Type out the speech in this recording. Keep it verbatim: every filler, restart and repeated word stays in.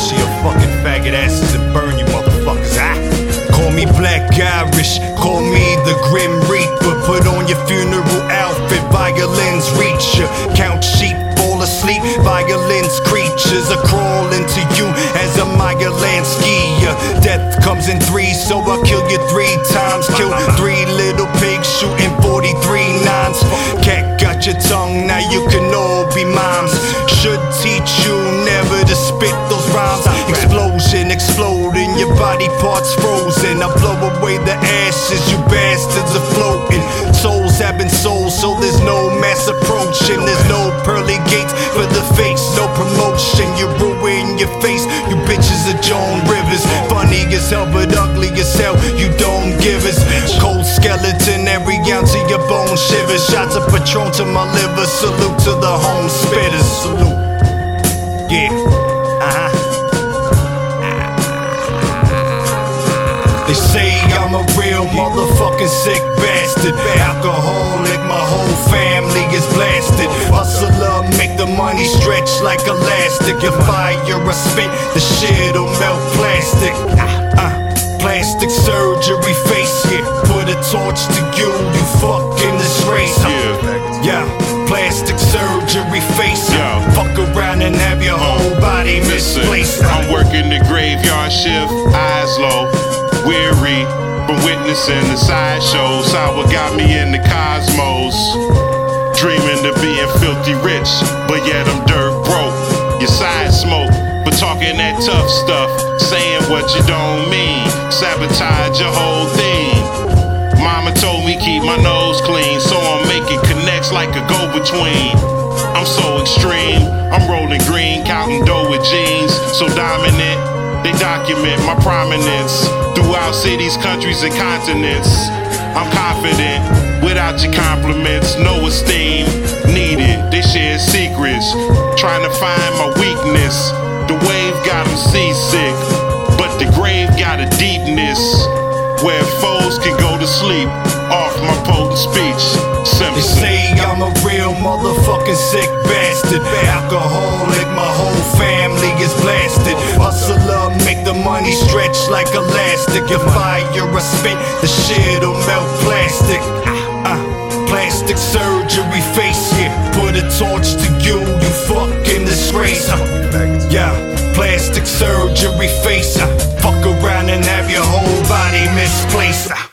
wash your fucking faggot asses and burn you motherfuckers. I call me Black Irish, call me the Grim Reaper. Put on your funeral outfit, violins reach ya. Count sheep, fall asleep, violins creatures are crawling to you as a Meyer Lansky. Death comes in threes, so I'll kill you three times. Kill three little pigs shooting forty-three nines. Cat got your tongue, now you can all be moms. Should teach you never to spit those rhymes. Explosion, exploding, your body parts frozen. I blow away the ashes, you bastards are floating. Souls have been sold, so there's no mass approaching. There's no pearly gates for the face, no promotion. You ruin your face, you bitches are Joan Rivers. Funny as hell, but ugly as hell, you don't give us. Cold skeleton, every ounce of your bone shivers. Shots of Patron to my liver, salute to the home spitters. Salute. Yeah, uh-huh. They say I'm a real motherfucking sick bastard. Alcoholic, my whole family is blasted. Hustler, make the money stretch like elastic. If fire I spit, the shit'll melt plastic. Uh, plastic surgery face, yeah. Put a torch to you, you fucking disgrace. Yeah, yeah. Plastic surgery face, yeah. Fuck around and have your whole body misplaced. I'm working the graveyard shift, eyes low. Weary from witnessing the sideshows, sour got me in the cosmos. Dreaming of being filthy rich, but yet I'm dirt broke. Your side smoke for talking that tough stuff, saying what you don't mean, sabotage your whole thing. Mama told me keep my nose clean, so I'm making connects like a go-between. I'm so extreme, I'm rolling green, counting dough with jeans, so dominant. They document my prominence throughout cities, countries, and continents. I'm confident without your compliments. No esteem needed. They share secrets, trying to find my weakness. The wave got them seasick, but the grave got a deepness where foes can go to sleep off my potent speech. Simpson. They say I'm a real motherfucking sick bastard. Alcoholic, my whole family is blasted. Hustler, make the money stretch like elastic. If fire I spit, the shit'll melt plastic. Uh, plastic surgery face, yeah. Put a torch to you, you fucking disgrace. Uh, yeah, plastic surgery face. Uh, fuck around and have your whole body misplaced. Uh,